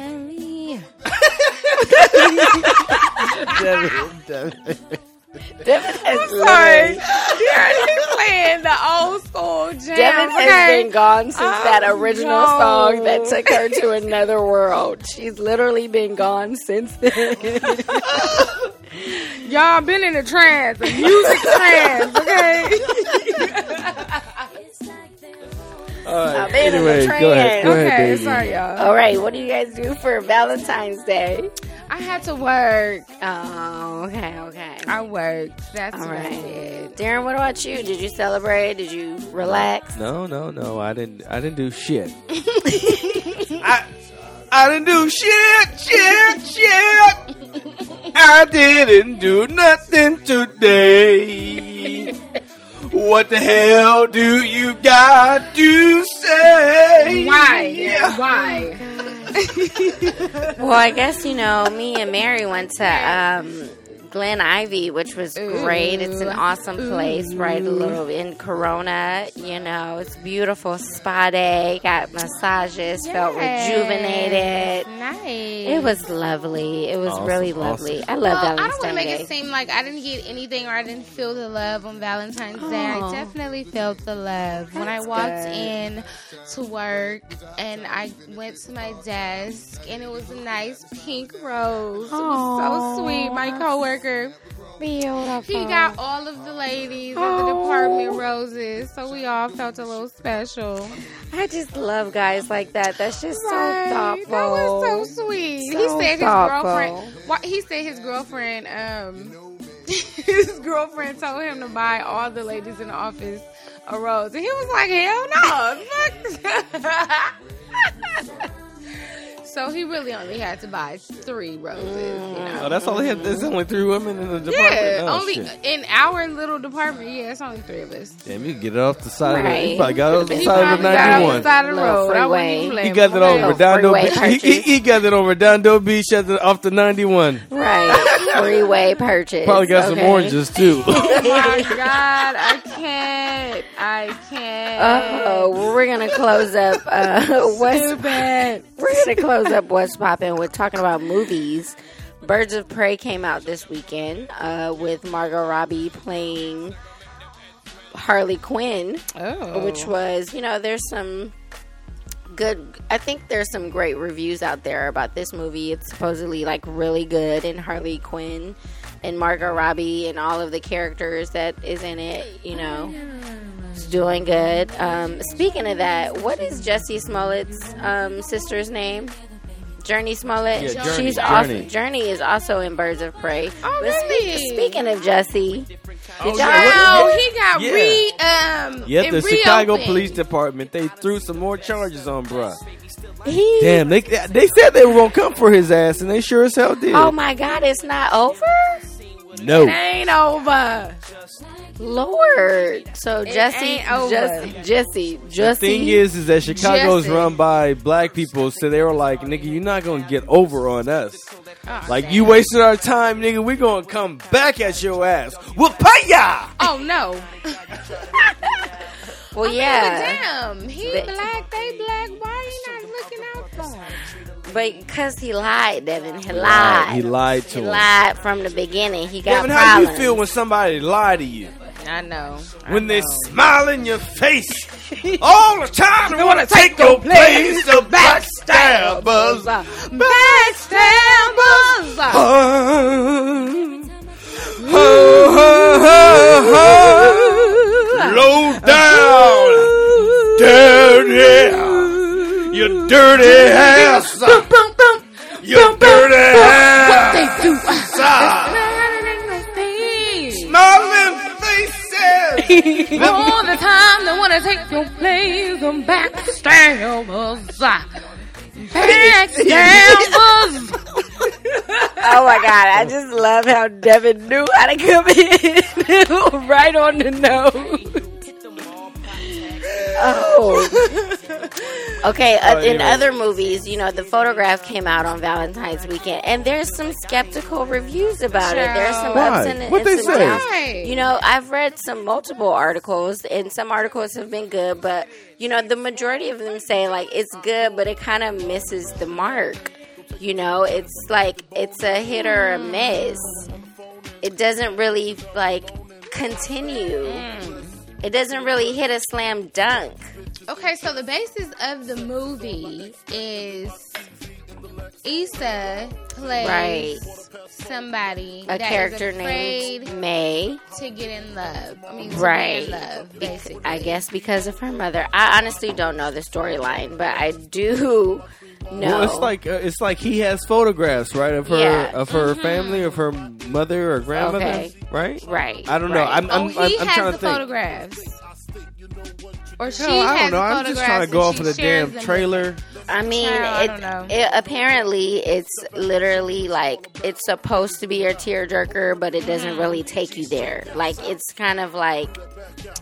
Devin I'm sorry. He's playing the old school jam. Devin has been gone since that original song that took her to another world. She's literally been gone since then. Y'all been in a trance, a music trance, okay? I've been in a trance. Go ahead, sorry, y'all. All right, what do you guys do for Valentine's Day? I had to work. Oh, okay. I worked. That's all right. What I did. Darren, what about you? Did you celebrate? Did you relax? No. I didn't do shit. I didn't do shit. I didn't do nothing today. What the hell do you got to say? Why? Well, I guess, you know, me and Mary went to Glen Ivy, which was great. It's an awesome place, right? A little in Corona, you know. It's beautiful spa day. Got massages. Yes. Felt rejuvenated. Nice. It was lovely. It was really lovely. Awesome. I love Valentine's Day. I don't want to make it seem like I didn't get anything or I didn't feel the love on Valentine's Day. I definitely felt the love. That's when I walked in to work and I went to my desk and it was a nice pink rose. It was so sweet. My coworker. Beautiful. He got all of the ladies at the department roses, so we all felt a little special. I just love guys like that. That's just so thoughtful. That was so sweet. So he said his girlfriend. His girlfriend told him to buy all the ladies in the office a rose, and he was like, "Hell no!" So he really only had to buy 3 roses. You know? Oh, that's all he had. There's only 3 women in the department. Yeah, oh, only shit. In our little department. Yeah, it's only 3 of us. Damn, you get it off the side of the. He probably got it off the side of the 91. Side of the road. He got it on Redondo Beach. He got it on Redondo Beach off the 91. Right, freeway purchase. Probably got some oranges too. Oh my God, I can't. We're gonna close up. We're gonna close up what's popping with talking about movies. Birds of Prey came out this weekend with Margot Robbie playing Harley Quinn, which was, you know, there's some good. I think there's some great reviews out there about this movie. It's supposedly like really good, and Harley Quinn and Margot Robbie and all of the characters that is in it, you know, is doing good. Speaking of that, what is Jussie Smollett's sister's name? Jurnee Smollett. Yeah, she's also Jurnee is also in Birds of Prey. Oh, but speaking of Jussie, the Chicago Police Department, they threw some more charges on bruh. Damn, they said they were gonna come for his ass, and they sure as hell did. Oh my God, it's not over. No, it ain't over. Lord, so Jussie. The thing is that Chicago's run by black people, so they were like, "Nigga, you're not gonna get over on us. Like you wasted our time, nigga. We gonna come back at your ass. We'll pay ya." Oh no. Well, yeah. Damn, he black, they black. Why are you not looking out for him? But because he lied, Devin. He lied. He lied to him. He lied from the beginning. He got Devin, how do you feel when somebody lied to you? I know. They smile in your face all the time, they want to take your place. The backstabbers. Low down. Dirty. You dirty ass. You dirty ass. What they do. Smiling faces. All the time they want to take your place. And backstabbers. Oh my God, I just love how Devin knew how to come in. Right on the nose. Oh. Okay, in other movies, you know, The Photograph came out on Valentine's weekend, and there's some skeptical reviews about it. There's some ups and some downs. You know, I've read some multiple articles, and some articles have been good, but, you know, the majority of them say, like, it's good, but it kind of misses the mark. You know, it's like, it's a hit or a miss. It doesn't really, like, continue. It doesn't really hit a slam dunk. Okay, so the basis of the movie is Issa plays somebody, a character named May, to get in love. I mean, to get in love, basically. I guess because of her mother. I honestly don't know the storyline, but I do know. Well, it's like he has photographs, right, of her family, of her mother or grandmother, right? Right. I don't know. I'm trying to think. He has the photographs. Or she I don't know. I'm just trying to go off of the damn trailer. I mean, apparently it's literally like it's supposed to be your tearjerker, but it doesn't really take you there. Like it's kind of like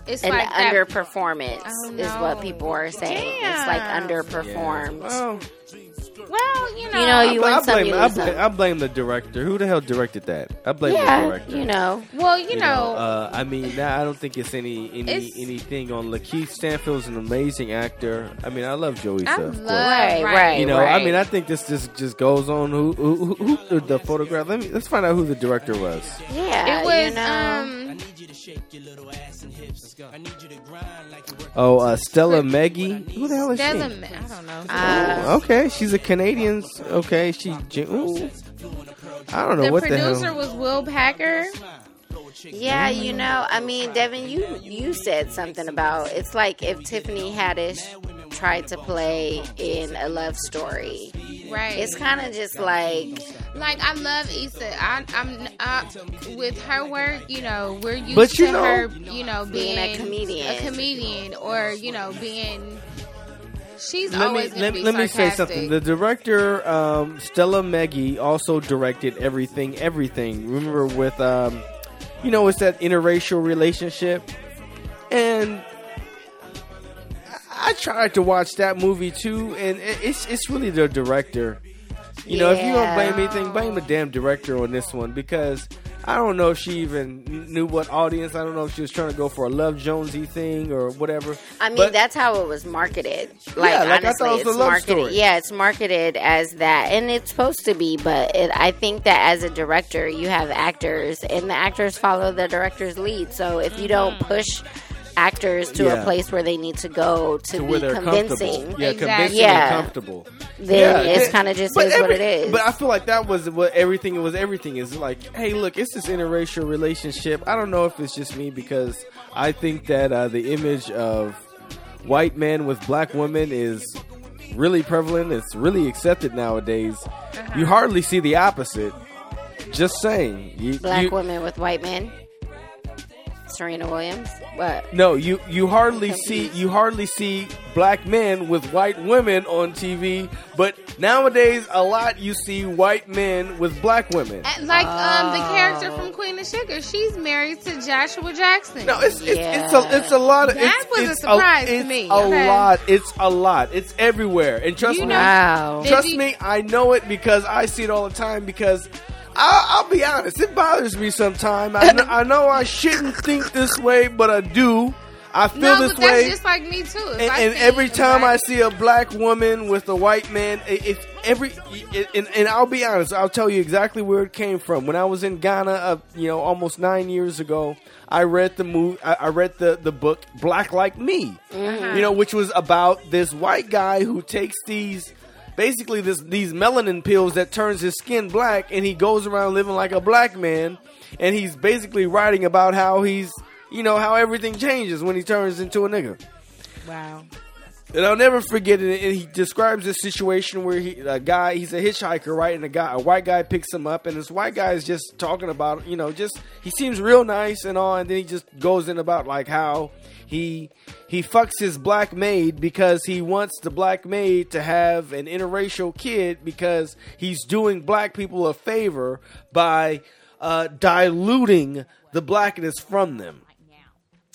it's an underperformance is what people are saying. Damn. It's like underperformed. Yeah. Oh. Well, I blame the director. Who the hell directed that? I blame the director. I mean, I don't think it's anything on Lakeith Stanfield's an amazing actor. I mean, I love Joey stuff. I mean, I think this just goes on. Who the photograph? Let's find out who the director was. Yeah, it was. I need you to shake your little ass and hips. I need you to grind like you work. Oh, Stella Meggie. Who the hell is she? I don't know. Okay, she's a Canadian. Okay, she. I don't know what the hell. The producer was Will Packer. Yeah, you know, I mean, Devin, you said something about it's like if Tiffany Haddish tried to play in a love story. Right. It's kind of just like I love Issa. I'm with her work, you know, we're used to her, you know, being a comedian or, you know, being She's always going to be sarcastic. Let me say something. The director, Stella Meggie, also directed Everything. Remember with, it's that interracial relationship. And I tried to watch that movie, too. And it's really the director. You know, if you don't blame anything, blame the damn director on this one. Because I don't know if she even knew what audience. I don't know if she was trying to go for a Love Jonesy thing or whatever. I mean, but that's how it was marketed. Like honestly, I thought it was a love story. Yeah, it's marketed as that. And it's supposed to be. But I think that as a director, you have actors. And the actors follow the director's lead. So if you don't push actors to a place where they need to go to be convincing. Yeah, exactly. Convincing and comfortable. Then it's kind of just is what it is. But I feel like that was what everything is like. Hey, look, it's this interracial relationship. I don't know if it's just me because I think that the image of white man with black woman is really prevalent. It's really accepted nowadays. Uh-huh. You hardly see the opposite. Just saying. Black women with white men. Serena Williams? What? No, you hardly see black men with white women on TV, but nowadays a lot you see white men with black women. The character from Queen of Sugar, she's married to Joshua Jackson. No, it's a lot of that was a surprise to me. It's a lot. It's everywhere, and trust me, I know it because I see it all the time because. I'll be honest. It bothers me sometimes. I know I shouldn't think this way, but I do. I feel this way. That's just like me too. And every time I see a black woman with a white man, and I'll be honest. I'll tell you exactly where it came from. When I was in Ghana, almost 9 years ago, I read the I read the book Black Like Me. Mm-hmm. Which was about this white guy who takes these. Basically, these melanin pills that turns his skin black, and he goes around living like a black man, and he's basically writing about how how everything changes when he turns into a nigga. Wow. And I'll never forget it. And he describes this situation where he's a hitchhiker, right? And a white guy picks him up, and this white guy is just talking about, he seems real nice and all, and then he just goes in about like how he fucks his black maid because he wants the black maid to have an interracial kid because he's doing black people a favor by diluting the blackness from them.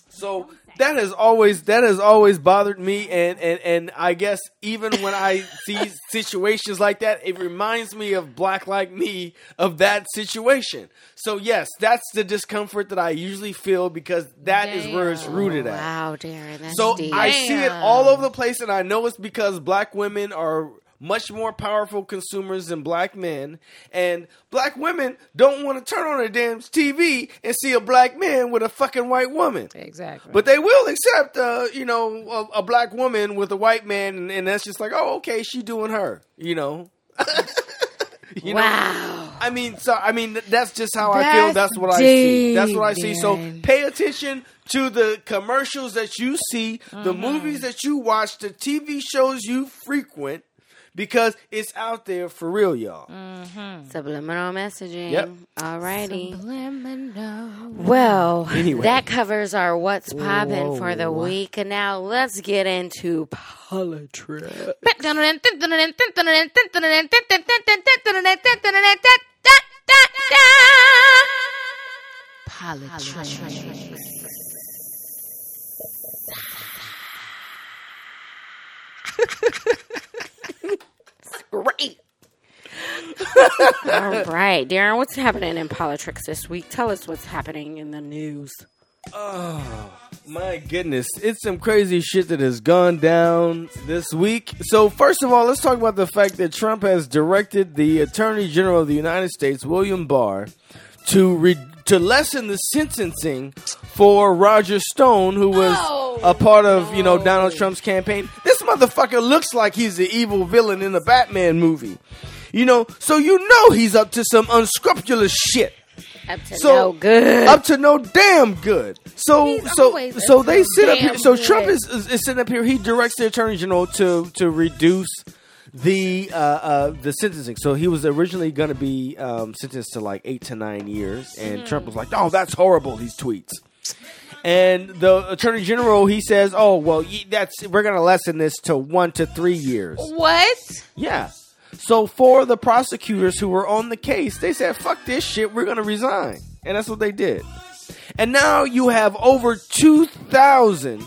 So that has always bothered me, and I guess even when I see situations like that, it reminds me of Black Like Me, of that situation. So yes, that's the discomfort that I usually feel because is where it's rooted at. Wow, Darren, that's deep. I see it all over the place, and I know it's because black women are much more powerful consumers than black men, and black women don't want to turn on their damn TV and see a black man with a fucking white woman. Exactly. But they will accept, a black woman with a white man, and that's just like, oh, okay, she doing her, Wow. I mean, that's just how I feel. That's what I see. That's what I see. So pay attention to the commercials that you see, the movies that you watch, the TV shows you frequent. Because it's out there for real, y'all. Mm-hmm. Subliminal messaging. Yep. All righty. Subliminal. Well, anyway. That covers our What's Poppin' for the week. And now let's get into politics. Great. All right, Darren, what's happening in politics this week? Tell us what's happening in the news. Oh, my goodness. It's some crazy shit that has gone down this week. So first of all, let's talk about the fact that Trump has directed the Attorney General of the United States, William Barr, to lessen the sentencing for Roger Stone, who was a part of, Donald Trump's campaign. This motherfucker looks like he's the evil villain in the Batman movie. So he's up to some unscrupulous shit. Up to no damn good. So they sit up here. So Trump is sitting up here. He directs the Attorney General to reduce the sentencing. So he was originally going to be sentenced to like 8 to 9 years, and Trump was like, "Oh, that's horrible." These tweets. And the attorney general, he says, oh, well, we're going to lessen this to 1 to 3 years. What? Yeah. So for the prosecutors who were on the case, they said, fuck this shit. We're going to resign. And that's what they did. And now you have over 2,000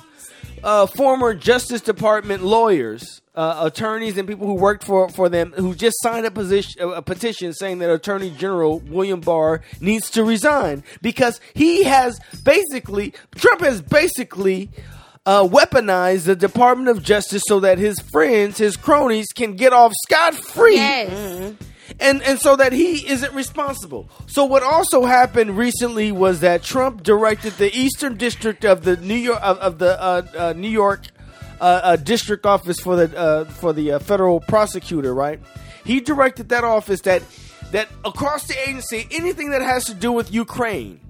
former Justice Department lawyers, attorneys, and people who worked for them who just signed a petition saying that Attorney General William Barr needs to resign because Trump has weaponized the Department of Justice so that his friends, his cronies, can get off scot-free. Yes. Mm-hmm. And so that he isn't responsible. So what also happened recently was that Trump directed the Eastern District of the New York District Office for the federal prosecutor. Right? He directed that office that across the agency, anything that has to do with Ukraine,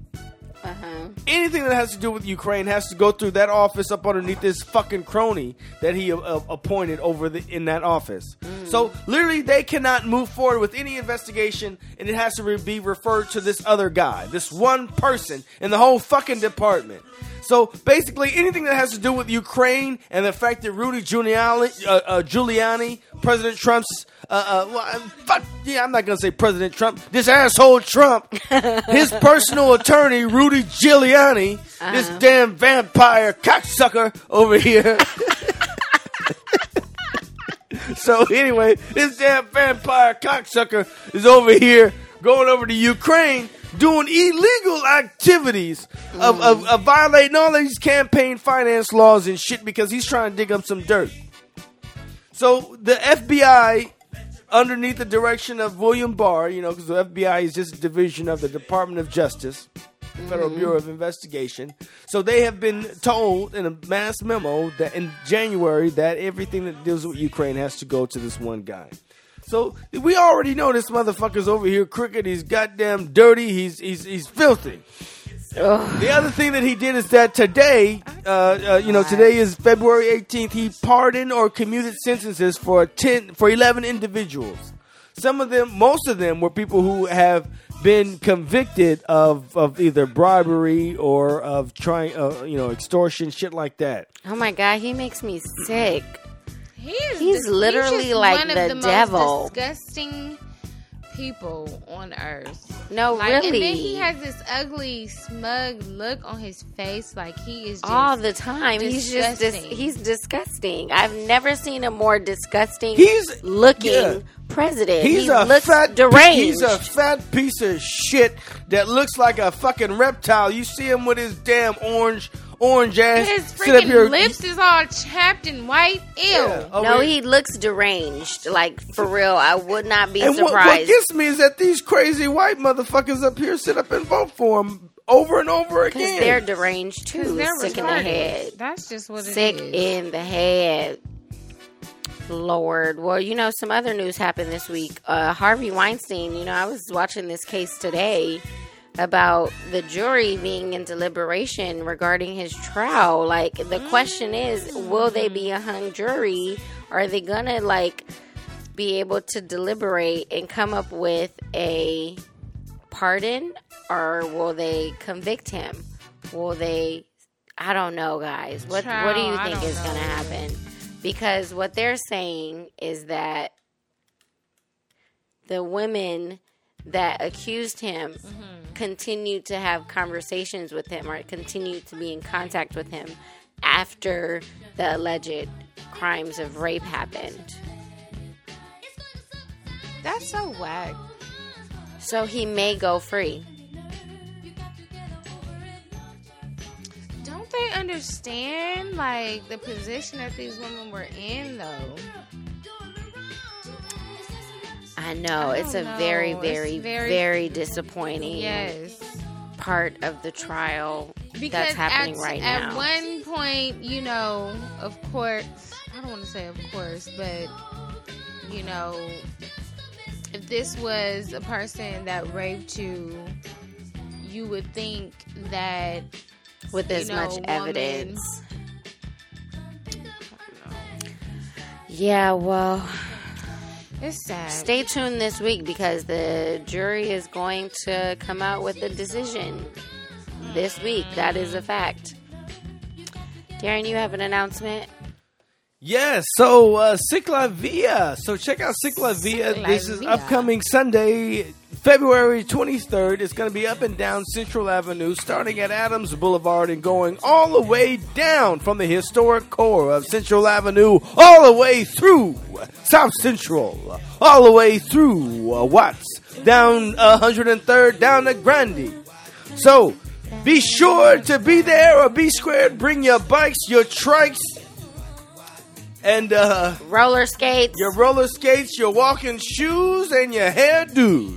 anything that has to do with Ukraine has to go through that office up underneath this fucking crony that he appointed in that office. Mm. So literally they cannot move forward with any investigation, and it has to be referred to this other guy, this one person in the whole fucking department. So basically anything that has to do with Ukraine and the fact that Rudy Giuliani, President Trump's I'm not going to say President Trump. This asshole Trump, his personal attorney, Rudy Giuliani, this damn vampire cocksucker over here. So anyway, this damn vampire cocksucker is over here going over to Ukraine doing illegal activities of violating all these campaign finance laws and shit because he's trying to dig up some dirt. So the FBI... underneath the direction of William Barr, because the FBI is just a division of the Department of Justice, the Federal Bureau of Investigation. So they have been told in a mass memo that in January that everything that deals with Ukraine has to go to this one guy. So we already know this motherfucker's over here crooked. He's goddamn dirty. He's filthy. Ugh. The other thing that he did is that today, today is February 18th. He pardoned or commuted sentences for 11 individuals. Some of them, most of them, were people who have been convicted of either bribery or of trying, extortion, shit like that. Oh my God, he makes me sick. He's literally like the devil. Most disgusting people on earth. No, really. And then he has this ugly, smug look on his face, like he is just all the time. He's disgusting. I've never seen a more disgusting looking president. He's a fat piece of shit that looks like a fucking reptile. You see him with his damn orange ass. His freaking lips is all chapped and white. Ew. Yeah, he looks deranged. Like, for real, I would not be surprised. What gets me is that these crazy white motherfuckers up here sit up and vote for him over and over again. Because they're deranged, too. They're sick in the head. That's just what it is. Sick in the head. Lord. Well, some other news happened this week. Harvey Weinstein, I was watching this case today about the jury being in deliberation regarding his trial. Like, the question is, will they be a hung jury? Are they gonna be able to deliberate and come up with a pardon, or will they convict him? Will they? I don't know, guys. What do you think is gonna happen? Because what they're saying is that the women that accused him continued to have conversations with him, or continued to be in contact with him after the alleged crimes of rape happened. That's so whack. So he may go free. Don't they understand, the position that these women were in, though? I know. Very, very, very disappointing part of the trial that's happening right now. At one point, of course, I don't want to say of course, but, if this was a person that raped you would think that... with as much evidence. Yeah, well... it's sad. Stay tuned this week because the jury is going to come out with a decision. this week. That is a fact. Darren, you have an announcement? Yes, so Sick La Via. So check out Sick La Via. This is upcoming Sunday, February 23rd. It's going to be up and down Central Avenue, starting at Adams Boulevard and going all the way down from the historic core of Central Avenue, all the way through South Central, all the way through Watts, down 103rd, down to Grandy. So be sure to be there or be squared. Bring your bikes, your trikes, and roller skates, your roller skates, your walking shoes, and your hairdos.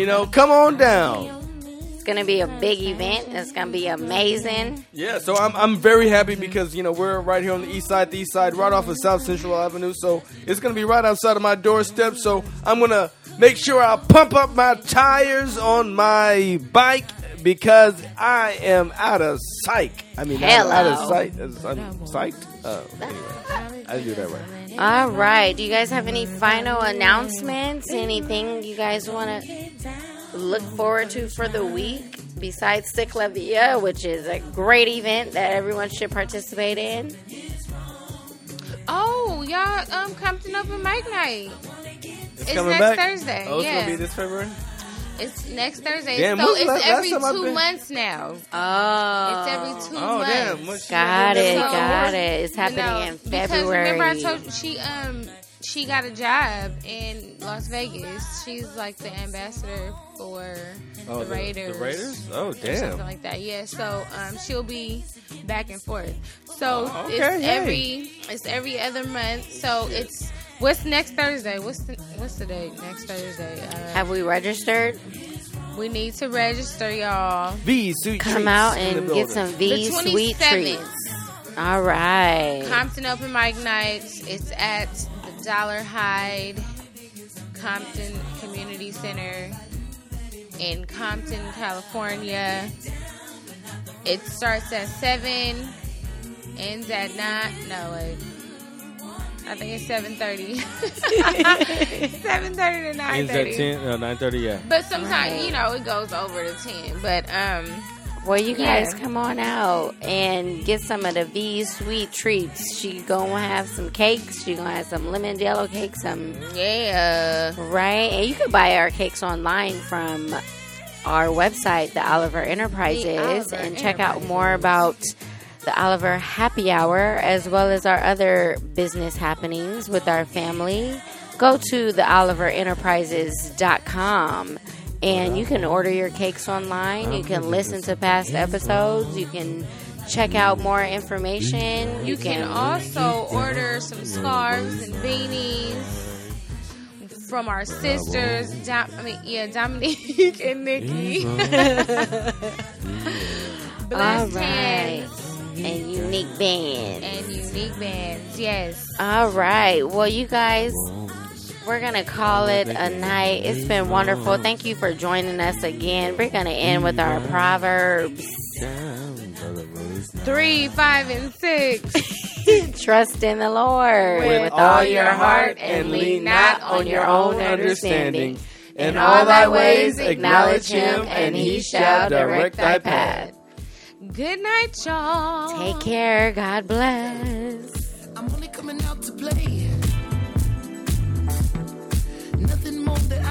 You know, come on down. It's gonna be a big event. It's gonna be amazing. Yeah, so I'm very happy because you know we're right here on the east side, right off of South Central Avenue. So it's gonna be right outside of my doorstep. So I'm gonna make sure I pump up my tires on my bike. Because I am out of psych. I mean, out of sight. I'm psyched. Anyway, I do that right. All right. Do you guys have any final announcements? Anything you guys want to look forward to for the week besides Sick La Via, which is a great event that everyone should participate in? Oh, y'all come to an open mic night. It's next back. Thursday. Oh, yeah. It's going to be this February? It's next Thursday. Damn, so it's every 2 months now. Oh. It's every 2 months. Got it, got it. It's happening in February. Because remember I told you she got a job in Las Vegas. She's like the ambassador for the Raiders. The Raiders? Oh, damn. Something like that. Yeah, so she'll be back and forth. So it's every other month. So it's... What's next Thursday? What's the date next Thursday? Have we registered? We need to register, y'all. Come out and get some V-Sweet treats. All right. Compton Open Mic Nights. It's at the Dollar Hyde Compton Community Center in Compton, California. It starts at 7, ends at 9. No, wait. I think it's 7:30. 7:30 to 9:30. Is that 10? No, 9:30, yeah. But sometimes, you know, it goes over to 10. But, well, you guys come on out and get some of the V's sweet treats. She gonna have some cakes. She gonna have some lemon jello cakes. Yeah. Right? And you can buy our cakes online from our website, the Oliver Enterprises. Check out more about... the Oliver Happy Hour, as well as our other business happenings with our family. Go to theoliverenterprises.com and you can order your cakes online. You can listen to past episodes. You can check out more information. You can also order some scarves and beanies from our sisters, Dominique and Nikki. Blessed hands. And unique bands. Yes. All right. Well, you guys, we're going to call it a night. It's been wonderful. Thank you for joining us again. We're going to end with our proverbs. 3, 5, and 6. Trust in the Lord with all your heart and lean not on your own understanding. In all thy ways acknowledge him and he shall direct thy path. Good night, y'all. Take care. God bless. I'm only coming out to play. Nothing more that I